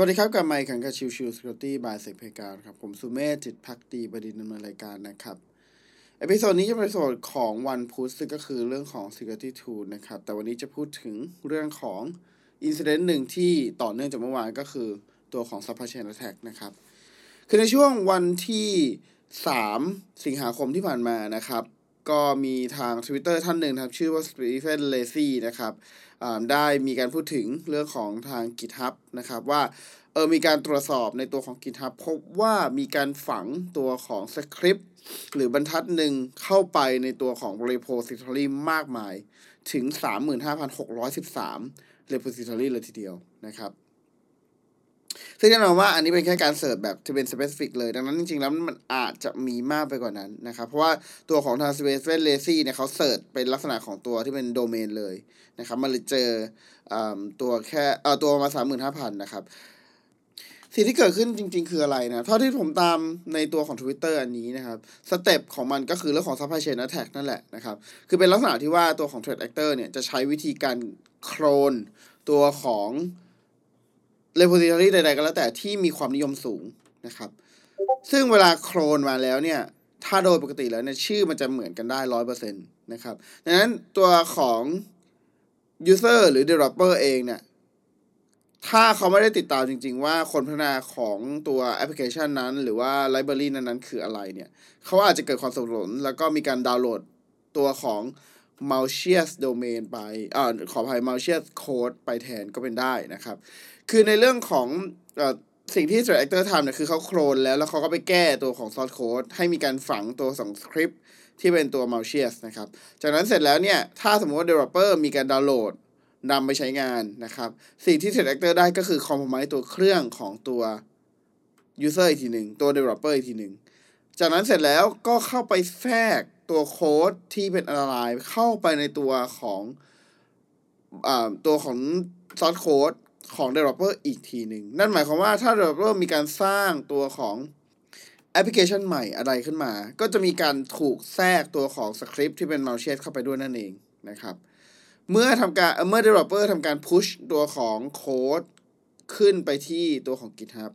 สวัสดีครับกับไมค์ขังกับชิว Security by Sec Playground ครับผมสุเมธจิตภักดีบดินทร์ดำเนินรายการนะครับเอพิโซดนี้จะเป็นเอพิโซดของวันพุธซึ่งก็คือเรื่องของ Security Tool นะครับแต่วันนี้จะพูดถึงเรื่องของ Incident หนึ่งที่ต่อเนื่องจากเมื่อวานก็คือตัวของ Supply Chain Attack นะครับคือในช่วงวันที่3สิงหาคมที่ผ่านมานะครับก็มีทาง Twitter ท่านหนึ่งครับชื่อว่า Stephen Lessy นะครับได้มีการพูดถึงเรื่องของทาง GitHub นะครับว่ามีการตรวจสอบในตัวของ GitHub พบว่ามีการฝังตัวของสคริปต์หรือบรรทัดหนึ่งเข้าไปในตัวของ repository มากมายถึง 35,613 repository เลยทีเดียวนะครับซึ่งแน่นอนว่าอันนี้เป็นแค่การเสิร์ชแบบที่เป็น specific เลยดังนั้นจริงๆแล้วมันอาจจะมีมากไปกว่านั้นนะครับเพราะว่าตัวของ Transverse Wesley เนี่ยเขาเสิร์ชเป็นลักษณะของตัวที่เป็นโดเมนเลยนะครับมันเลยเจอตัวแค่ตัวมา 35,000 นะครับสิ่งที่เกิดขึ้นจริงๆคืออะไรนะเท่าที่ผมตามในตัวของ Twitter อันนี้นะครับสเต็ปของมันก็คือเรื่องของ Supply Chain Attack นั่นแหละนะครับคือเป็นลักษณะที่ว่าตัวของ Threat Actor เนี่ยจะใช้วิธีการโคลนตัวของrepository ใดๆก็แล้วแต่ที่มีความนิยมสูงนะครับซึ่งเวลาโคลนมาแล้วเนี่ยถ้าโดยปกติแล้วเนี่ยชื่อมันจะเหมือนกันได้ 100% นะครับดังนั้นตัวของ user หรือ developer เองเนี่ยถ้าเขาไม่ได้ติดตามจริงๆว่าคนพัฒนาของตัวแอปพลิเคชันนั้นหรือว่า library นั้นคืออะไรเนี่ยเขาอาจจะเกิดความสับสนแล้วก็มีการดาวน์โหลดตัวของ malicious domain ไปขออภัย malicious code ไปแทนก็เป็นได้นะครับคือในเรื่องของสิ่งที่ Threat Actor ทำเนี่ยคือเขาโคลนแล้วเขาก็ไปแก้ตัวของ source code ให้มีการฝังตัวของสคริปต์ที่เป็นตัว malicious นะครับจากนั้นเสร็จแล้วเนี่ยถ้าสมมติว่า developer มีการดาวน์โหลดนำไปใช้งานนะครับสิ่งที่ Threat Actor ได้ก็คือ compromise ตัวเครื่องของตัว user อีกทีหนึ่งตัว developer อีกทีหนึ่งจากนั้นเสร็จแล้วก็เข้าไปแทรกตัวโค้ดที่เป็นอันตรายเข้าไปในตัวของsource codeของ developer อีกทีหนึ่งนั่นหมายความว่าถ้า developer มีการสร้างตัวของแอปพลิเคชันใหม่อะไรขึ้นมาก็จะมีการถูกแทรกตัวของสคริปต์ที่เป็น malicious เข้าไปด้วยนั่นเองนะครับเมื่อ developer ทำการ push ตัวของโค้ดขึ้นไปที่ตัวของ GitHub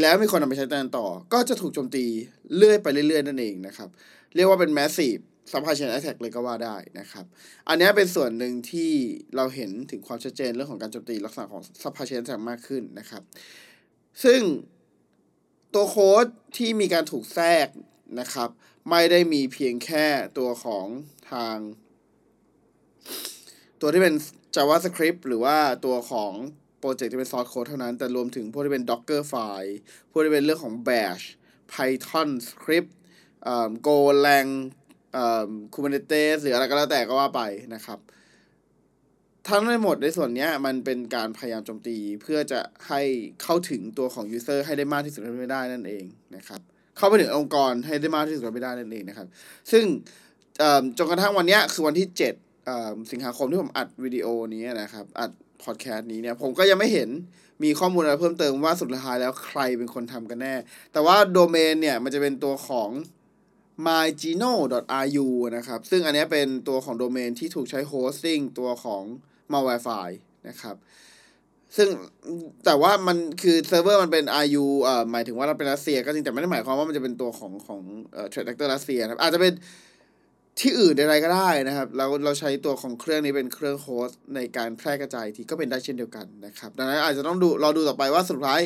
แล้วมีคนนำไปใช้งานต่อก็จะถูกโจมตีเรื่อยไปเรื่อยๆนั่นเองนะครับเรียกว่าเป็น massive supply chain attack เลยก็ว่าได้นะครับอันนี้เป็นส่วนหนึ่งที่เราเห็นถึงความชัดเจนเรื่องของการโจมตีลักษณะของ supply chain attack มากขึ้นนะครับซึ่งตัวโค้ดที่มีการถูกแทรกนะครับไม่ได้มีเพียงแค่ตัวของทางตัวที่เป็น JavaScript หรือว่าตัวของโปรเจกต์ที่เป็น source code เท่านั้นแต่รวมถึงพวกที่เป็น Docker file พวกที่เป็นเรื่องของ bash Python script Golang Kubernetes หรืออะไรก็แล้วแต่ก็ว่าไปนะครับทั้งหมดในส่วนนี้มันเป็นการพยายามโจมตีเพื่อจะให้เข้าถึงตัวของ user ให้ได้มากที่สุดเท่าที่ได้นั่นเองนะครับเข้าไปถึงองค์กรให้ได้มากที่สุดเท่าที่ได้นั่นเองนะครับซึ่งจนกระทั่งวันนี้คือวันที่7สิงหาคมที่ผมอัดวิดีโอนี้นะครับอัดพอดแคสต์นี้เนี่ยผมก็ยังไม่เห็นมีข้อมูลอะไรเพิ่มเติมว่าสุดท้ายแล้วใครเป็นคนทำกันแน่แต่ว่าโดเมนเนี่ยมันจะเป็นตัวของmygino.ru นะครับซึ่งอันนี้เป็นตัวของโดเมนที่ถูกใช้โฮสติ้งตัวของ mywifi นะครับซึ่งแต่ว่ามันคือเซิร์ฟเวอร์มันเป็น RU หมายถึงว่าเราเป็นรัสเซียก็จริงแต่ไม่ได้หมายความว่ามันจะเป็นตัวของThreat Actor รัสเซียครับอาจจะเป็นที่อื่นใดๆก็ได้นะครับเราใช้ตัวของเครื่องนี้เป็นเครื่องโฮสต์ในการแพร่กระจายที่ก็เป็นได้เช่นเดียวกันนะครับดังนั้นอาจจะต้องรอดูต่อไปว่าสุดท้าย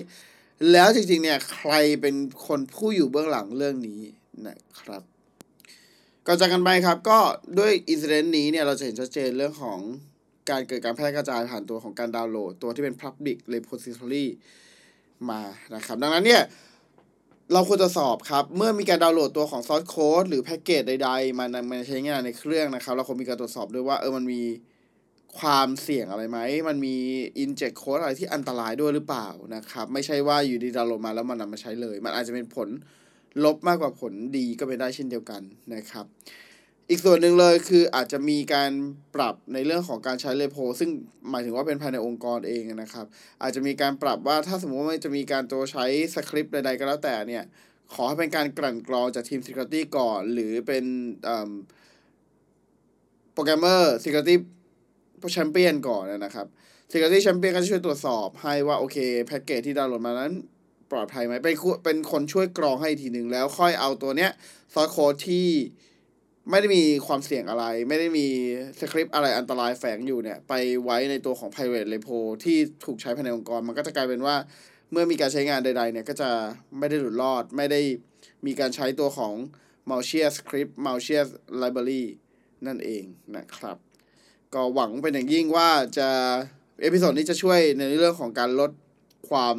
แล้วจริงๆเนี่ยใครเป็นคนผู้อยู่เบื้องหลังเรื่องนี้นะครับก่อนจากกันไปครับก็ด้วยอินซิเดนต์นี้เนี่ยเราจะเห็นชัดเจนเรื่องของการเกิดการแพร่กระจายผ่านตัวของการดาวน์โหลดตัวที่เป็น Public Repository มานะครับดังนั้นเนี่ยเราควรจะสอบครับเมื่อมีการดาวน์โหลดตัวของ source code หรือแพ็กเกจใดๆมาใช้งานในเครื่องนะครับเราควรมีการตรวจสอบด้วยว่ามันมีความเสี่ยงอะไรไหมมันมี inject code อะไรที่อันตรายด้วยหรือเปล่านะครับไม่ใช่ว่าอยู่ดีดาวน์โหลดมาแล้วมันนำมาใช้เลยมันอาจจะเป็นผลลบมากกว่าผลดีก็เป็นได้เช่นเดียวกันนะครับอีกส่วนหนึ่งเลยคืออาจจะมีการปรับในเรื่องของการใช้ repo ซึ่งหมายถึงว่าเป็นภายในองค์กรเองนะครับอาจจะมีการปรับว่าถ้าสมมติว่าจะมีการตัวใช้สคริปต์ใดๆก็แล้วแต่เนี่ยขอให้เป็นการกลั่นกรองจากทีม security ก่อนหรือเป็นโปรแกรมเมอร์ security champion ก่อนนะครับ Security Champion ก็จะช่วยตรวจสอบให้ว่าโอเคแพ็กเกจที่ดาวน์โหลดมานั้นปลอดภัยไหมเป็นคนช่วยกรองให้ทีหนึ่งแล้วค่อยเอาตัวเนี้ยซอสโค้ดที่ไม่ได้มีความเสี่ยงอะไรไม่ได้มีสคริปต์อะไรอันตรายแฝงอยู่เนี่ยไปไว้ในตัวของ Private Repo ที่ถูกใช้ภายในองค์กรมันก็จะกลายเป็นว่าเมื่อมีการใช้งานใดๆเนี่ยก็จะไม่ได้หลุดรอดไม่ได้มีการใช้ตัวของ malicious script malicious library นั่นเองนะครับก็หวังเป็นอย่างยิ่งว่าจะเอพิโซดนี้จะช่วยในเรื่องของการลดความ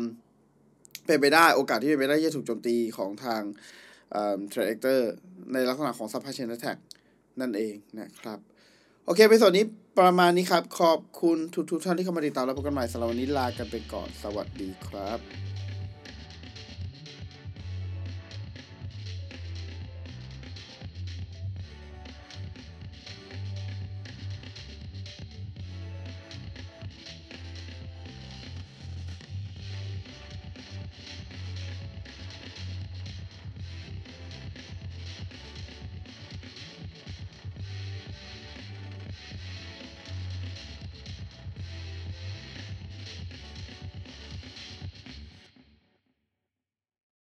เป็นไปได้โอกาสที่เป็นไปได้ที่จะถูกโจมตีของทางthreat actor ในลักษณะของ Supply Chain Attack นั่นเองนะครับโอเคเอพิโซดนี้ประมาณนี้ครับขอบคุณทุกท่านที่เข้ามาติดตามและพบกันใหม่สำหรับวันนี้ลากันไปก่อนสวัสดีครับ